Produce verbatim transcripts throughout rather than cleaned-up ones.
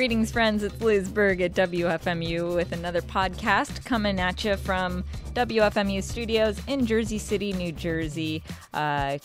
Greetings, friends. It's Liz Berg at W F M U with another podcast coming at you from W F M U Studios in Jersey City, New Jersey. Uh,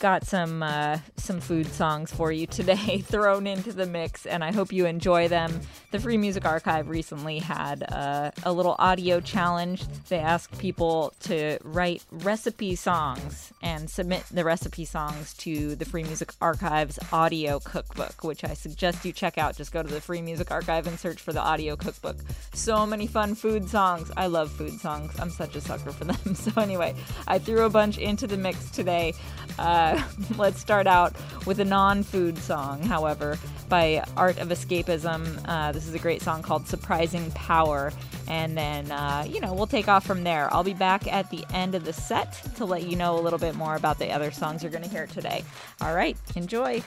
got some uh, some food songs for you today thrown into the mix, and I hope you enjoy them. The Free Music Archive recently had uh, a little audio challenge. They asked people to write recipe songs and submit the recipe songs to the Free Music Archive's audio cookbook, which I suggest you check out. Just go to the Free Music Archive and search for the audio cookbook. So many fun food songs. I love food songs. I'm such a sucker for them. So anyway, I threw a bunch into the mix today. Uh, let's start out with a non-food song, however, by Art of Escapism. Uh, this is a great song called Surprising Power. And then, uh, you know, we'll take off from there. I'll be back at the end of the set to let you know a little bit more about the other songs you're going to hear today. All right, enjoy.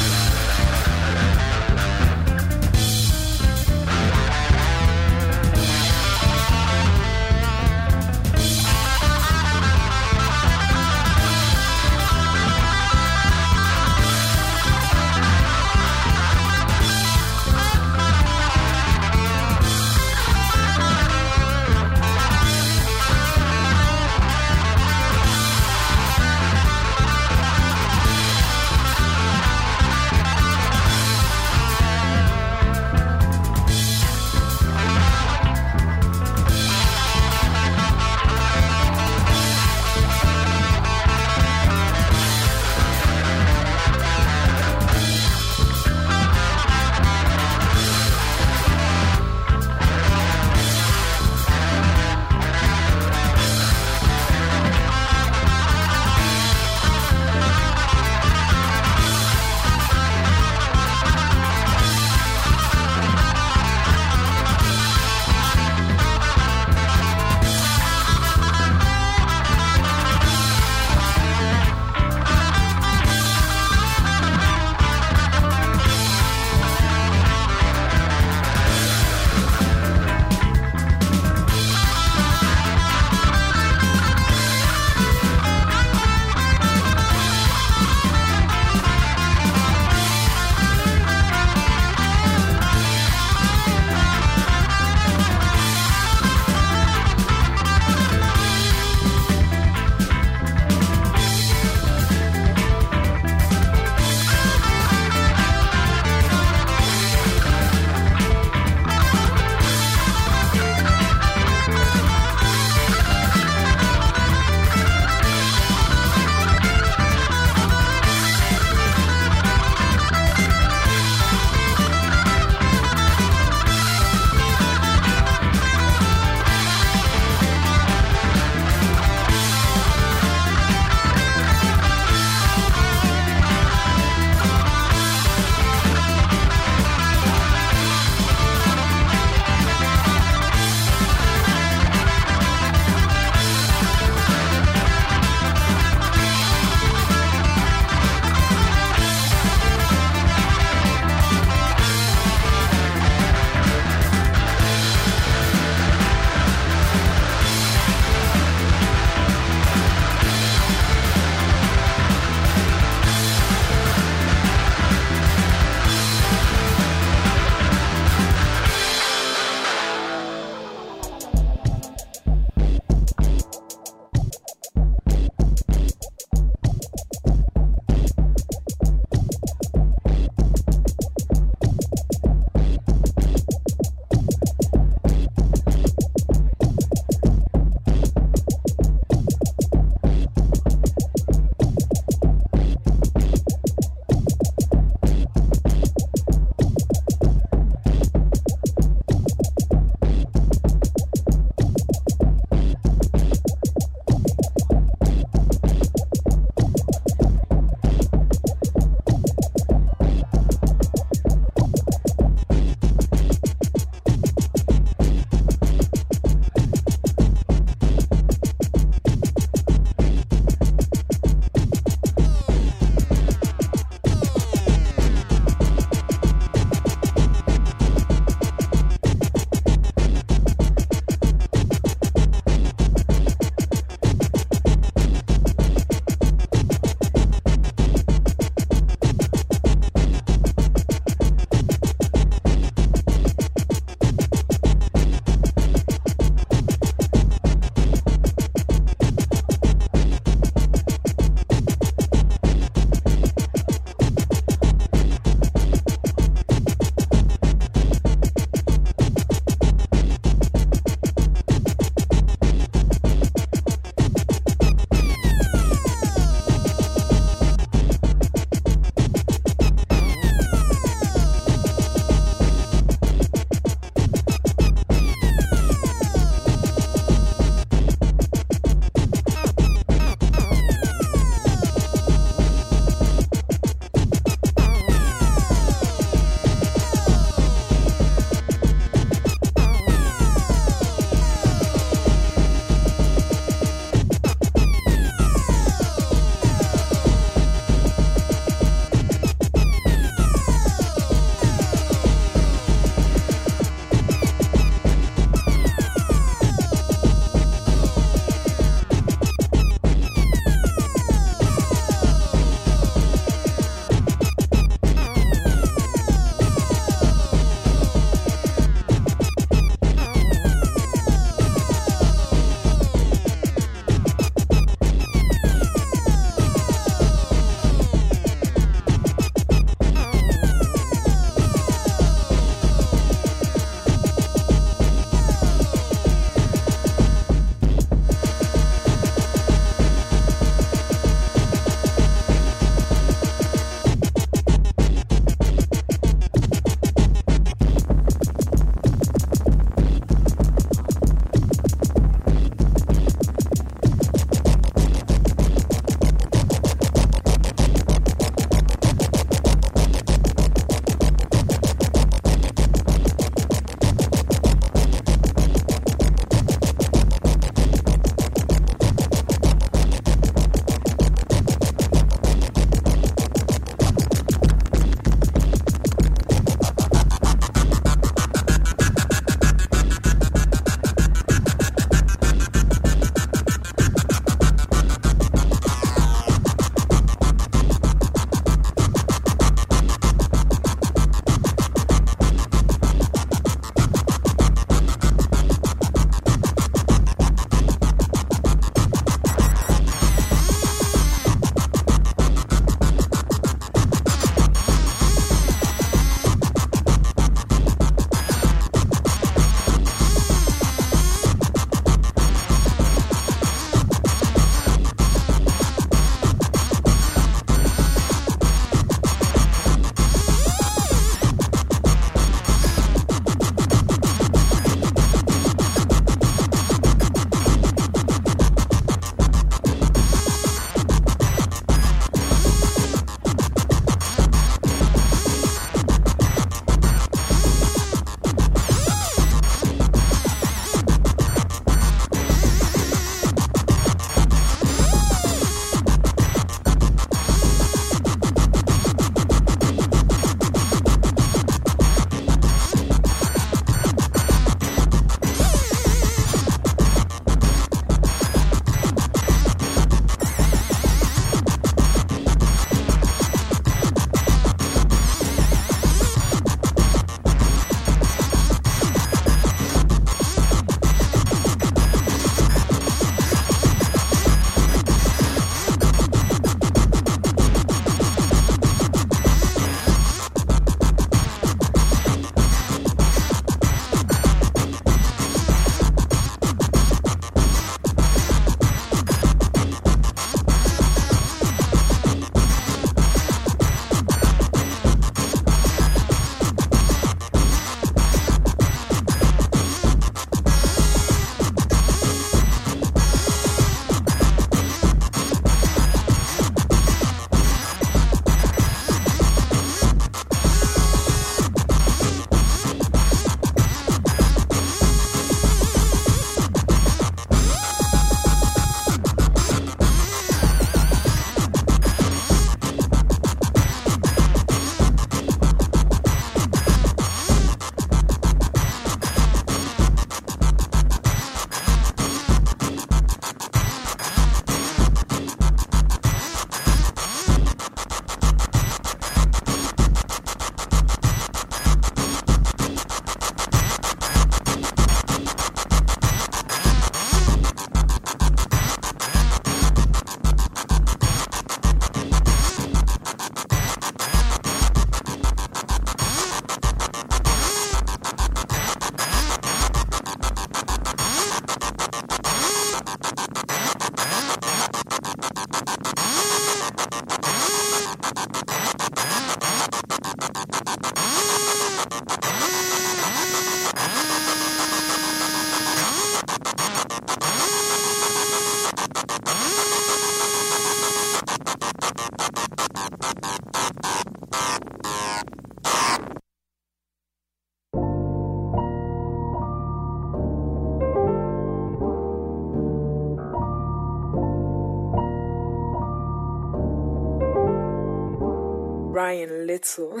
crying little.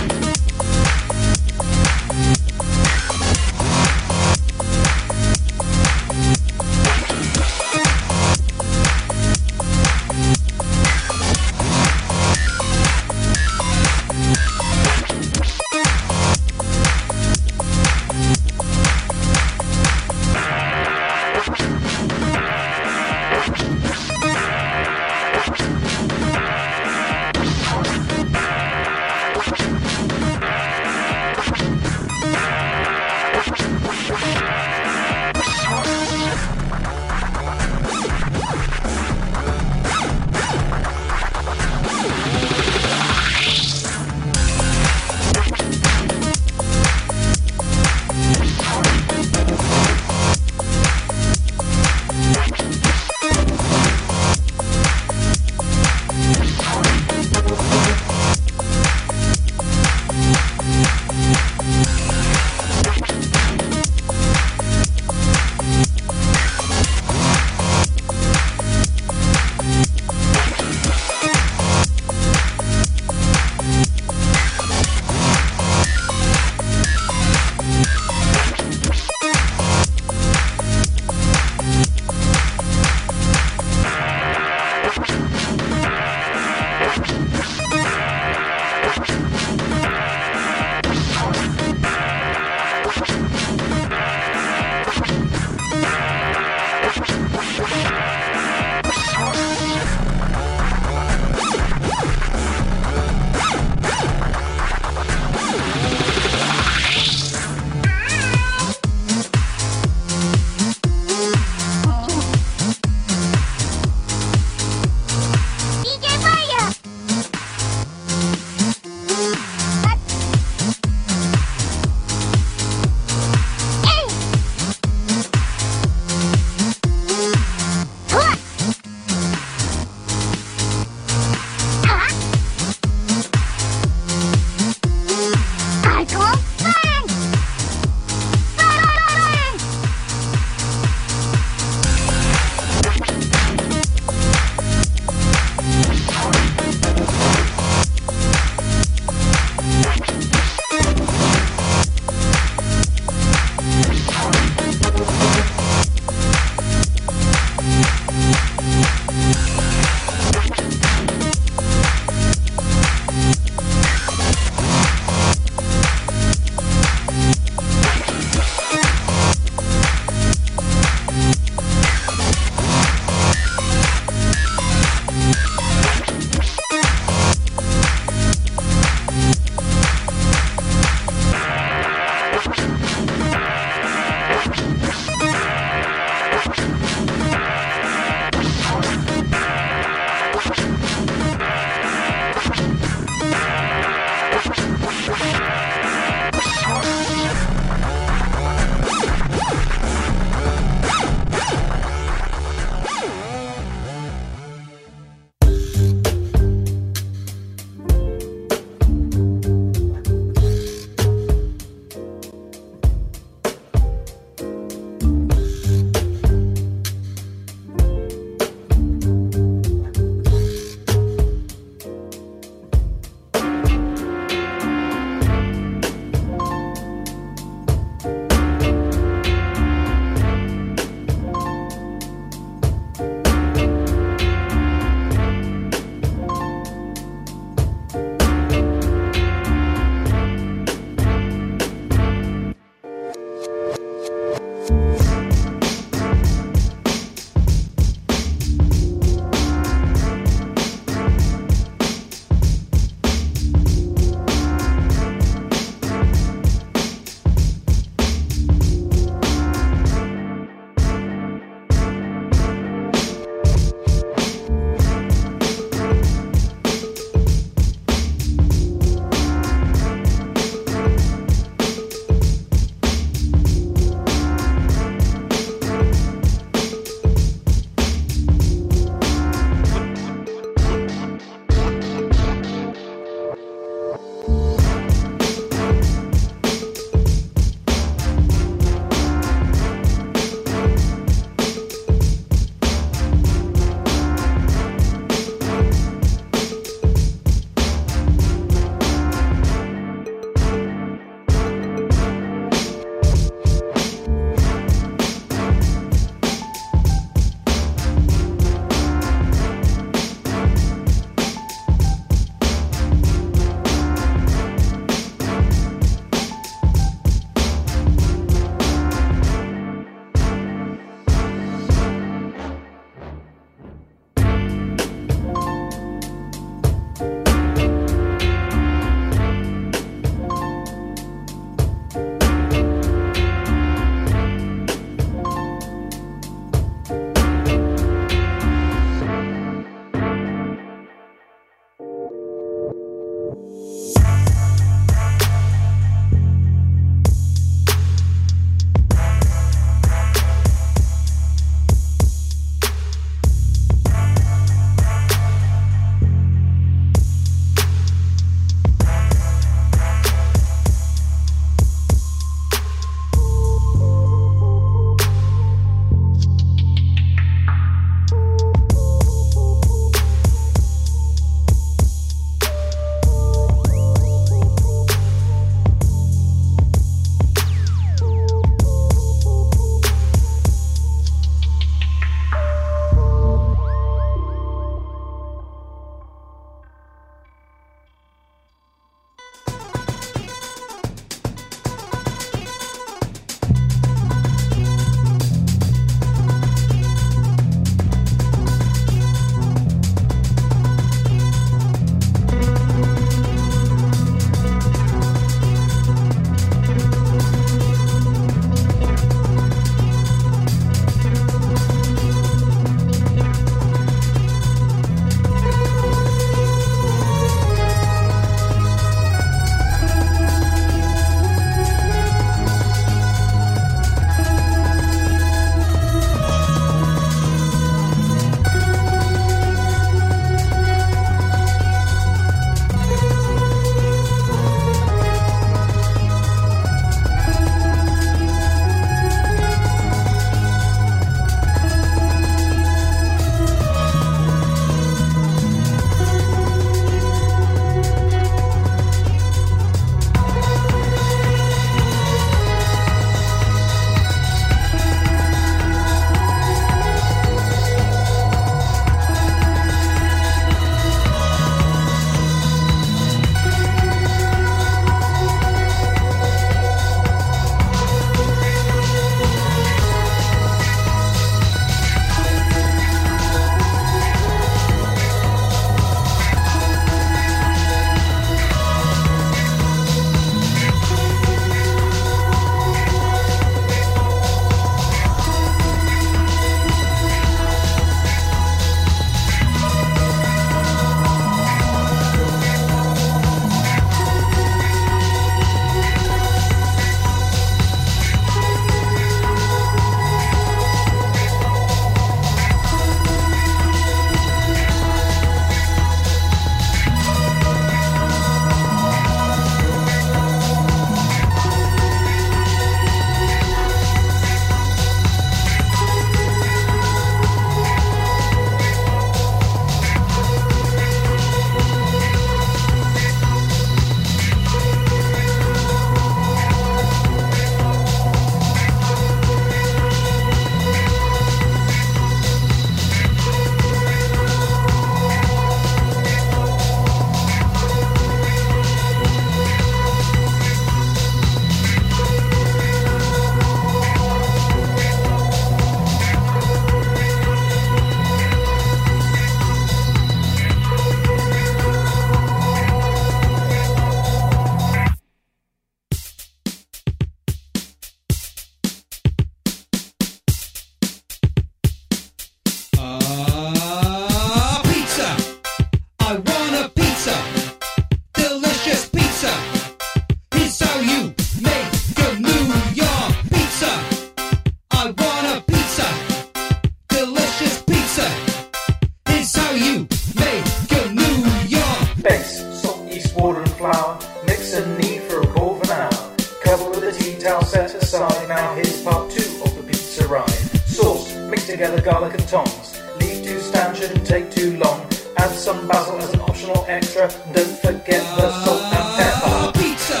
together garlic and tongs. Leave two stand, shouldn't take too long. Add some basil as an optional extra. Don't forget the salt and pepper. Pizza!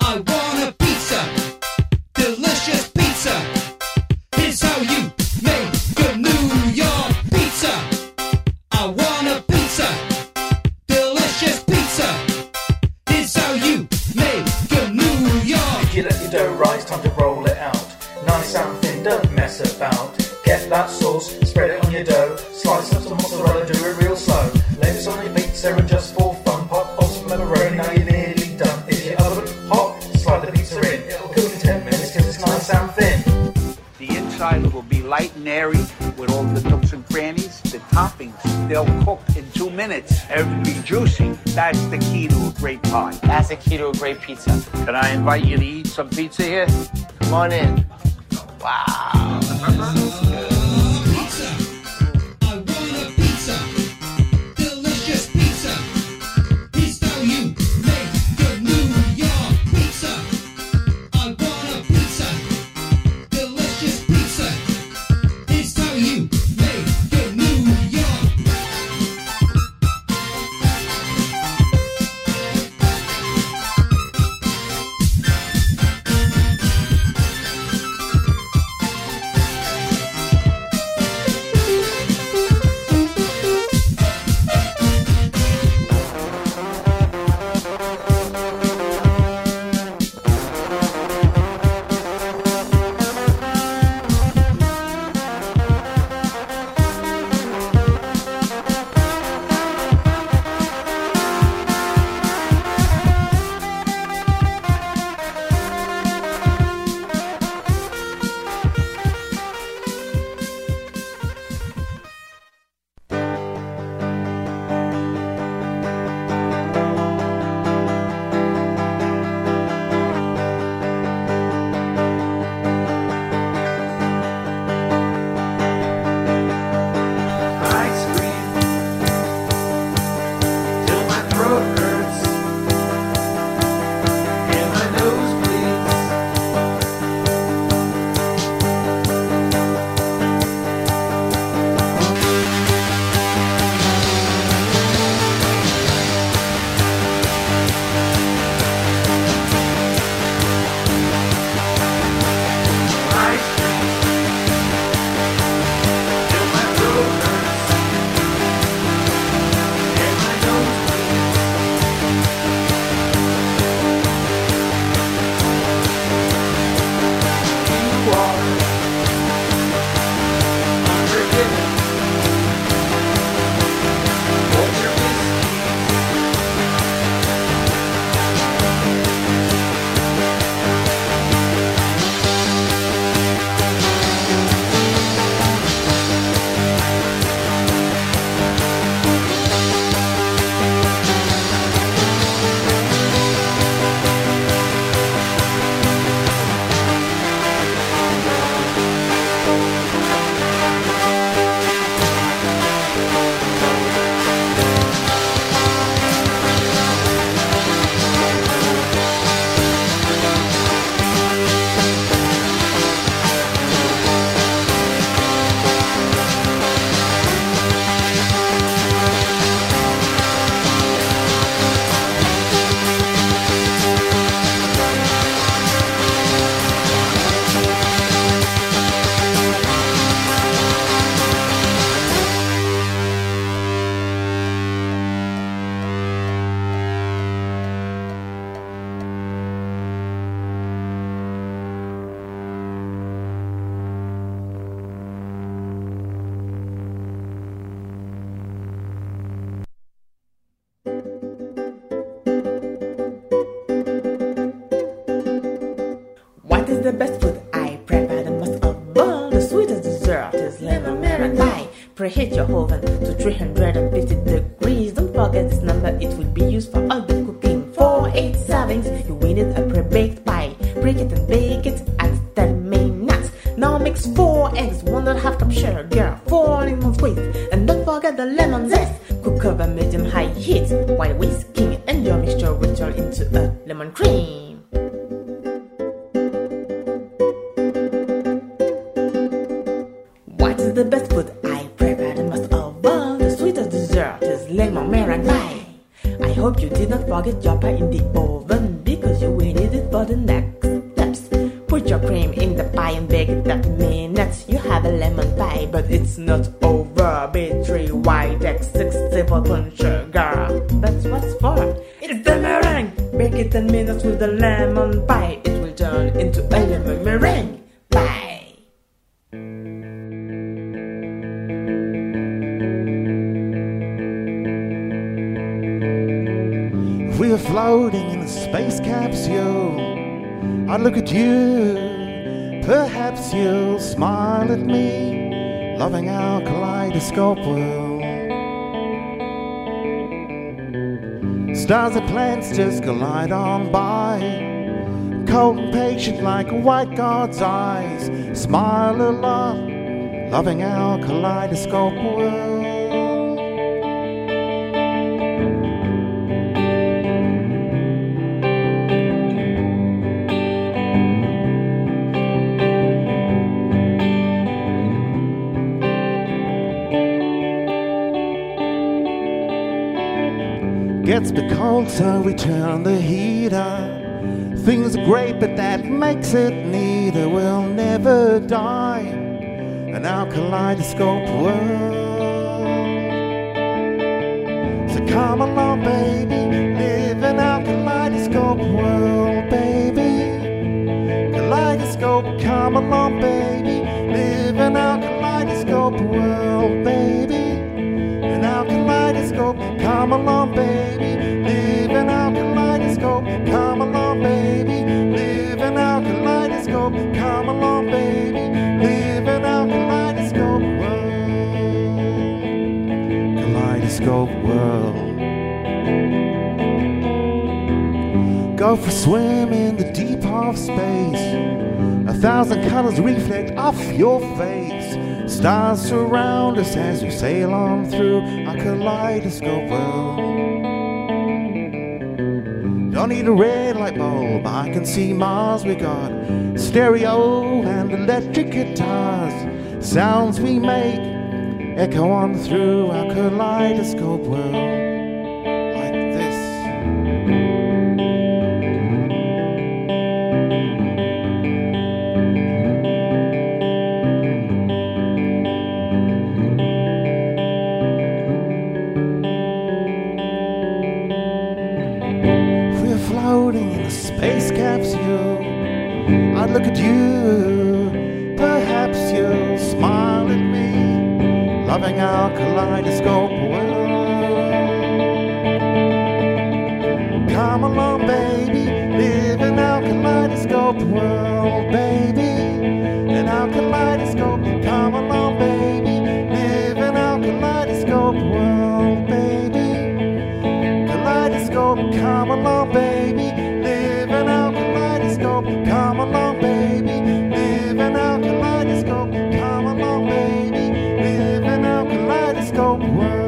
I want a pizza! Delicious pizza! Here's how you make good New York pizza! I want a pizza! Delicious pizza! Here's how you make good New York! If you let your dough rise, time to roll it out. Nice and thin, don't mess about. Get that sauce, spread it on your dough. Slice up some mozzarella, do it real slow. Lay this on your pizza and just for fun. Pop off some pepperoni, now you're nearly done. If your oven hot, slide the pizza in. It'll cook in ten minutes because it's nice and thin. The inside will be light and airy with all the nooks and crannies. The toppings, they'll cook in two minutes. It'll be juicy. That's the key to a great pie. That's the key to a great pizza. Can I invite you to eat some pizza here? Come on in. Wow. Pizza. I want a pizza. Delicious pizza. Here's how you make good New York pizza. I want a pizza. Delicious pizza. Here's how you make good New York. What is the best food? I prepare the most of all. The sweetest dessert is lemon meringue pie. Preheat your oven to three hundred fifty degrees. Don't forget this number, it will be used for all the cooking. For eight servings, you will need a pre-baked pie. Break it and bake it at ten minutes. Now mix four eggs, one and a half cup sugar, four lemons squeezed, and don't forget the lemon zest. Cook over medium-high heat while whisking, and your mixture will turn into a lemon cream. is the best food I prepared, and most of all, the sweetest dessert is lemon meringue pie. I hope you did not forget your pie in the oven, because you will need it for the next steps. Put your cream in the pie and bake it that minutes. You have a lemon pie, but it's not over. B three, white, egg, six, tablespoon sugar. That's what's for. It's the meringue! Bake it ten minutes with the lemon pie. It will turn into a lemon meringue pie. We are floating in a space capsule. I look at you, perhaps you'll smile at me, loving our kaleidoscope world. Stars and planets just glide on by, cold and patient like a white god's eyes. Smile a lot, loving our kaleidoscope world. Gets a bit cold, so we turn the heater. Things are great, but that makes it neither. We'll never die in our kaleidoscope world. So come along, baby, live in our kaleidoscope world, baby. Kaleidoscope, come along, baby, live in our kaleidoscope world, baby. In our kaleidoscope, come along, baby, live in our kaleidoscope. Come along, baby, live in our kaleidoscope. Come along, baby, live in our kaleidoscope world. Kaleidoscope world. Go for a swim in the deep of space. A thousand colors reflect off your face. Stars surround us as we sail on through our kaleidoscope world. Don't need a red light bulb, I can see Mars. We got stereo and electric guitars. Sounds we make echo on through our kaleidoscope world. Look at you, perhaps you'll smile at me, loving our kaleidoscope world. Come along, baby, live in our kaleidoscope world, baby. In our kaleidoscope, come along, baby, live in our kaleidoscope world, baby. Kaleidoscope, come along, baby, live in our kaleidoscope, come along. All right.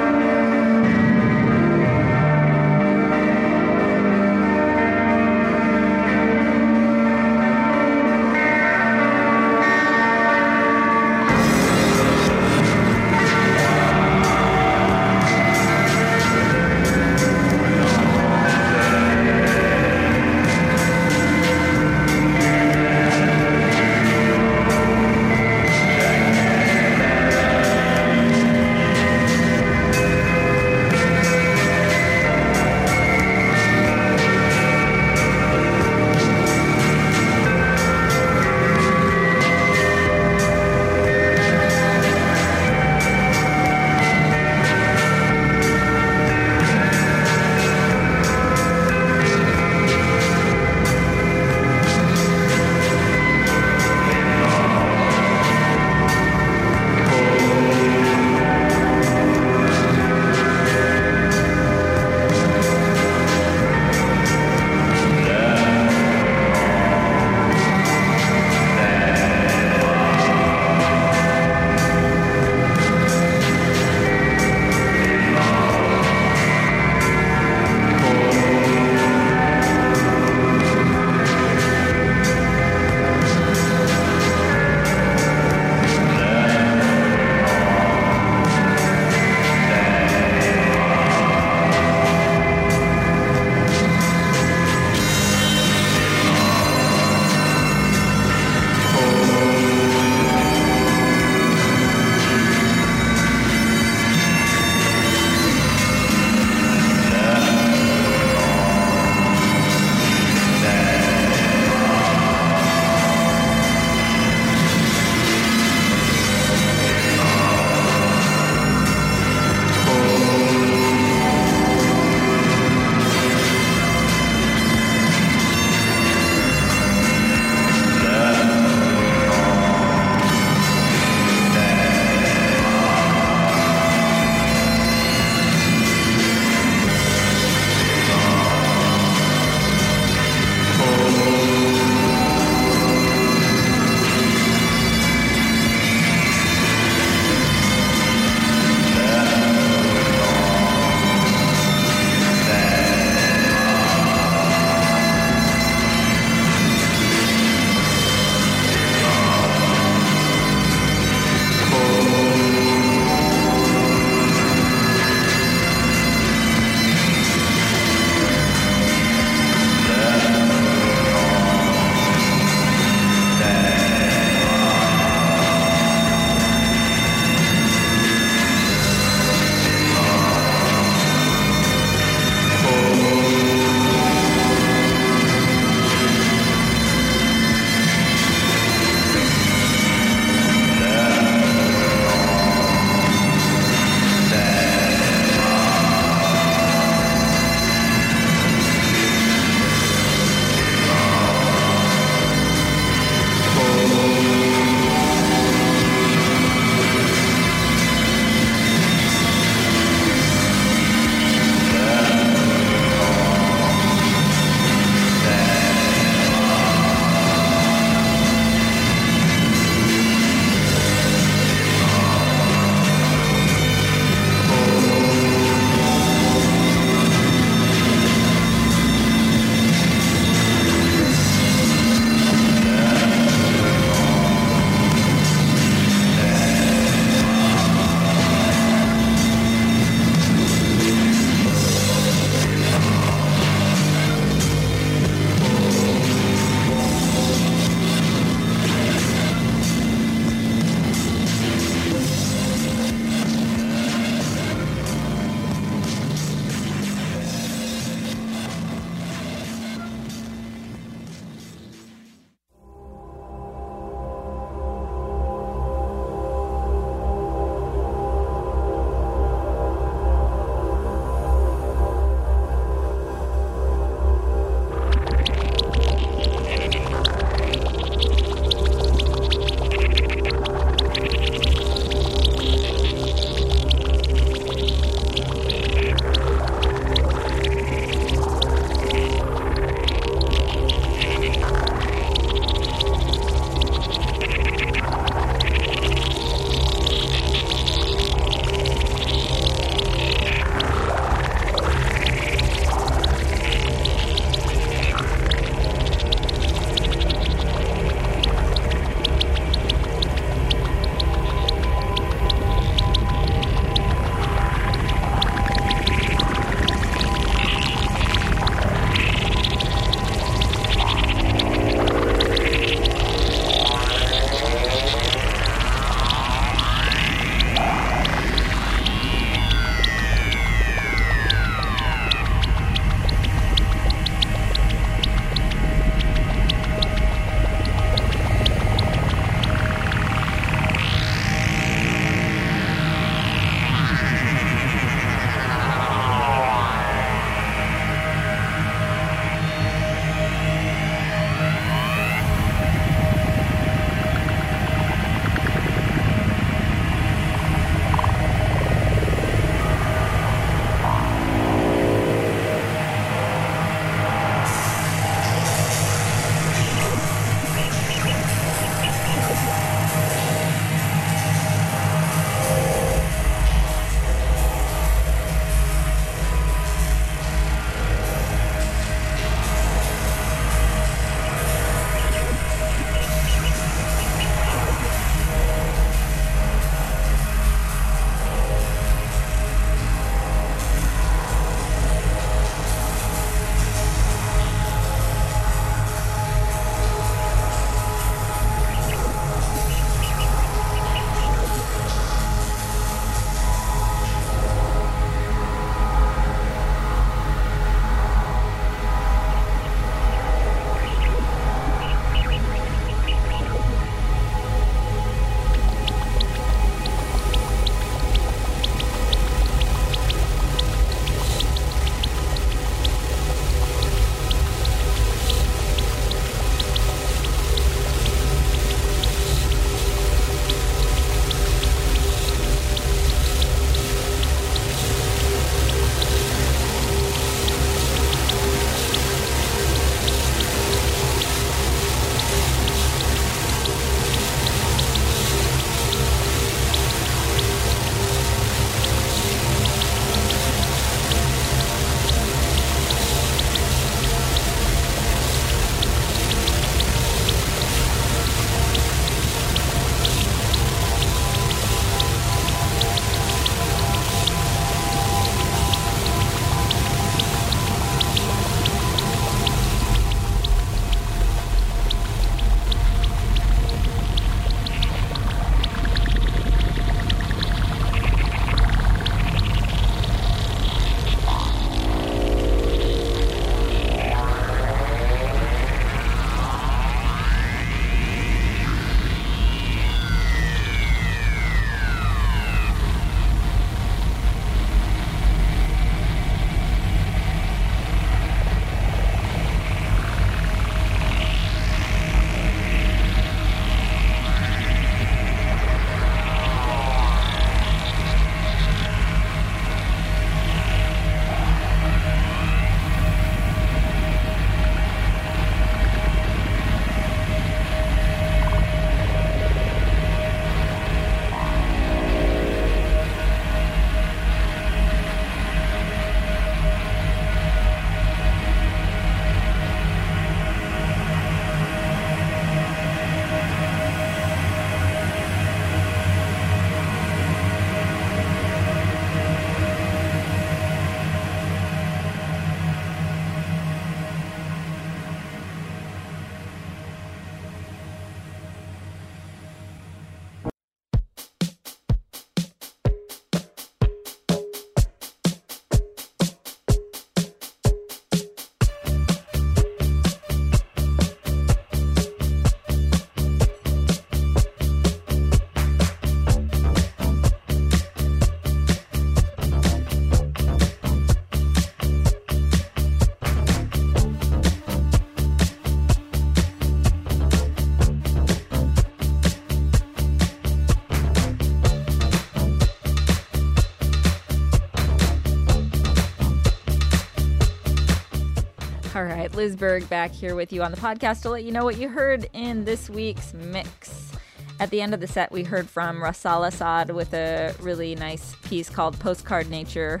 right, Liz Berg back here with you on the podcast to let you know what you heard in this week's mix. At the end of the set, we heard from Rasal Asad with a really nice piece called Postcard Nature,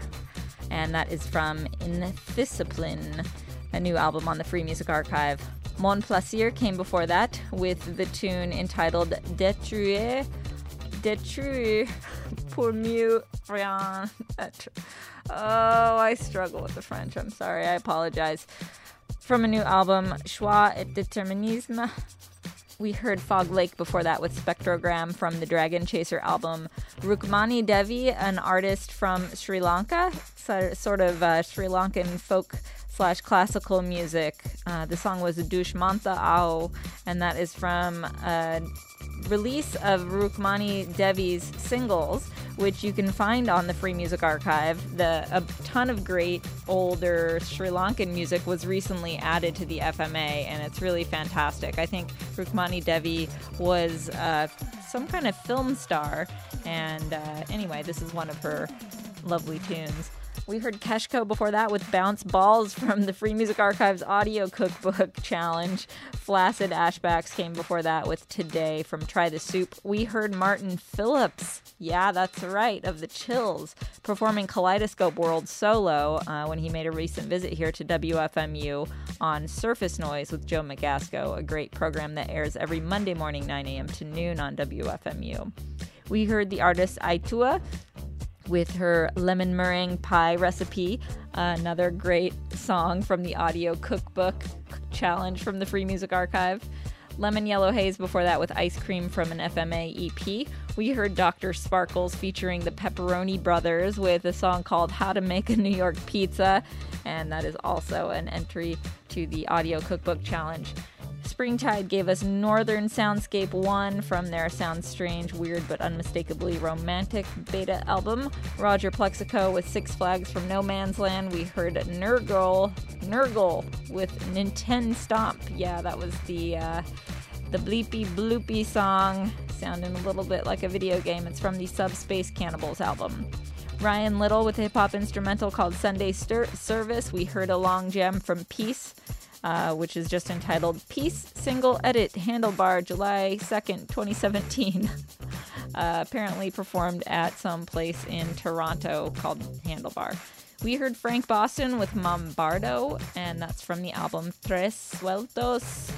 and that is from In Discipline, a new album on the Free Music Archive. Mon Placier came before that with the tune entitled Détrué, Détrué, pour mieux rien. Oh, I struggle with the French. I'm sorry. I apologize. From a new album, Choix et Determinisme. We heard Fog Lake before that with Spectrogram from the Dragon Chaser album. Rukmani Devi, an artist from Sri Lanka, so, sort of uh, Sri Lankan folk slash classical music. Uh, the song was Dushmanta Ao, and that is from a release of Rukmani Devi's singles, which you can find on the Free Music Archive. The, a ton of great older Sri Lankan music was recently added to the F M A, and it's really fantastic. I think Rukmani Devi was uh, some kind of film star, and uh, anyway, this is one of her lovely tunes. We heard Keshko before that with Bounce Balls from the Free Music Archive's Audio Cookbook Challenge. Flaccid Ashbacks came before that with Today from Try the Soup. We heard Martin Phillips, yeah, that's right, of The Chills, performing Kaleidoscope World solo uh, when he made a recent visit here to W F M U on Surface Noise with Joe McGasco, a great program that airs every Monday morning nine a.m. to noon on W F M U. We heard the artist Aitua with her lemon meringue pie recipe, another great song from the Audio Cookbook Challenge from the Free Music Archive. Lemon Yellow Haze before that with Ice Cream from an F M A E P. We heard Doctor Sparkles featuring the Pepperoni Brothers with a song called How to Make a New York Pizza, and that is also an entry to the Audio Cookbook Challenge. Springtide gave us Northern Soundscape one from their Sounds Strange, Weird, but Unmistakably Romantic beta album. Roger Plexico with Six Flags from No Man's Land. We heard Nurgle, Nurgle with Nintendo Stomp. Yeah, that was the uh, the bleepy bloopy song, sounding a little bit like a video game. It's from the Subspace Cannibals album. Ryan Little with a hip-hop instrumental called Sunday Stir- Service. We heard a long jam from Peace, Uh, which is just entitled Peace Single Edit Handlebar July second, twenty seventeen. uh, apparently performed at some place in Toronto called Handlebar. We heard Frank Boston with Mombardo, and that's from the album Tres Sueltos,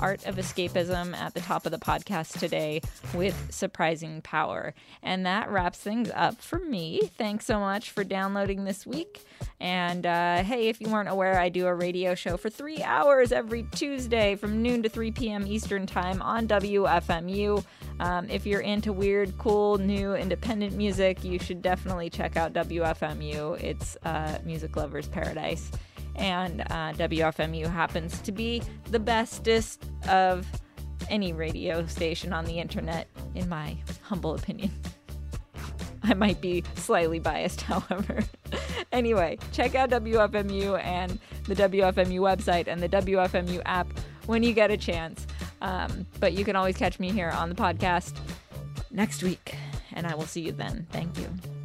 Art of Escapism, at the top of the podcast today with Surprising Power. And that wraps things up for me. Thanks so much for downloading this week. And uh, hey, if you weren't aware, I do a radio show for three hours every Tuesday from noon to three p.m. Eastern Time on W F M U. Um, if you're into weird, cool, new, independent music, you should definitely check out W F M U. It's uh, Music Lovers Paradise. And uh, W F M U happens to be the bestest of any radio station on the internet, in my humble opinion. I might be slightly biased, however. Anyway, check out W F M U and the W F M U website and the W F M U app when you get a chance. Um, but you can always catch me here on the podcast next week, and I will see you then. Thank you.